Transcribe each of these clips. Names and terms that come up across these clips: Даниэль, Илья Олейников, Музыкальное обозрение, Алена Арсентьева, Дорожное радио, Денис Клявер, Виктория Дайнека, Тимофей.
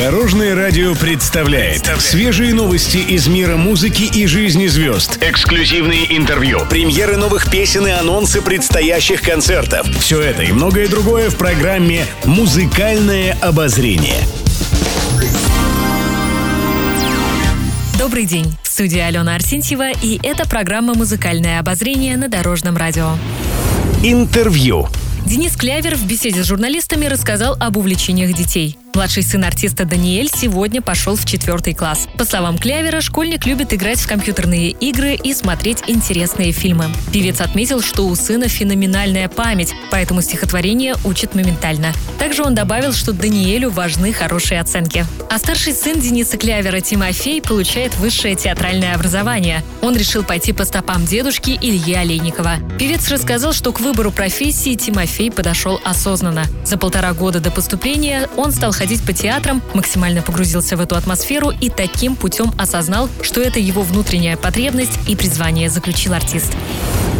Дорожное радио представляет свежие новости из мира музыки и жизни звезд. Эксклюзивные интервью, премьеры новых песен и анонсы предстоящих концертов. Все это и многое другое в программе «Музыкальное обозрение». Добрый день. В студии Алена Арсентьева, и это программа «Музыкальное обозрение» на Дорожном радио. Интервью. Денис Клявер в беседе с журналистами рассказал об увлечениях детей. Младший сын артиста Даниэль сегодня пошел в 4 класс. По словам Клявера, школьник любит играть в компьютерные игры и смотреть интересные фильмы. Певец отметил, что у сына феноменальная память, поэтому стихотворение учит моментально. Также он добавил, что Даниэлю важны хорошие оценки. А старший сын Дениса Клявера Тимофей получает высшее театральное образование. Он решил пойти по стопам дедушки Ильи Олейникова. Певец рассказал, что к выбору профессии Тимофей подошел осознанно. За 1,5 года до поступления он стал ходить по театрам, максимально погрузился в эту атмосферу и таким путем осознал, что это его внутренняя потребность и призвание, заключил артист.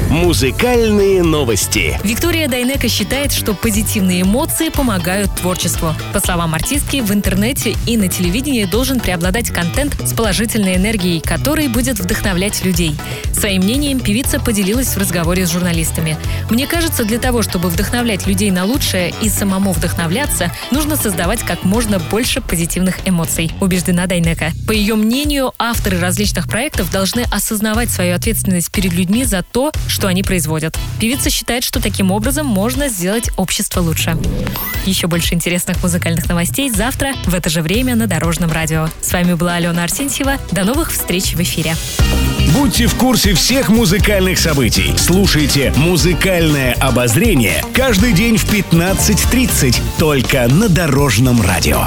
Музыкальные новости. Виктория Дайнека считает, что позитивные эмоции помогают творчеству. По словам артистки, в интернете и на телевидении должен преобладать контент с положительной энергией, который будет вдохновлять людей. Своим мнением певица поделилась в разговоре с журналистами. «Мне кажется, для того, чтобы вдохновлять людей на лучшее и самому вдохновляться, нужно создавать как можно больше позитивных эмоций», убеждена Дайнека. По ее мнению, авторы различных проектов должны осознавать свою ответственность перед людьми за то, что они производят. Певица считает, что таким образом можно сделать общество лучше. Еще больше интересных музыкальных новостей завтра в это же время на Дорожном радио. С вами была Алена Арсентьева. До новых встреч в эфире. Будьте в курсе всех музыкальных событий. Слушайте «Музыкальное обозрение» каждый день в 15:30 только на Дорожном радио.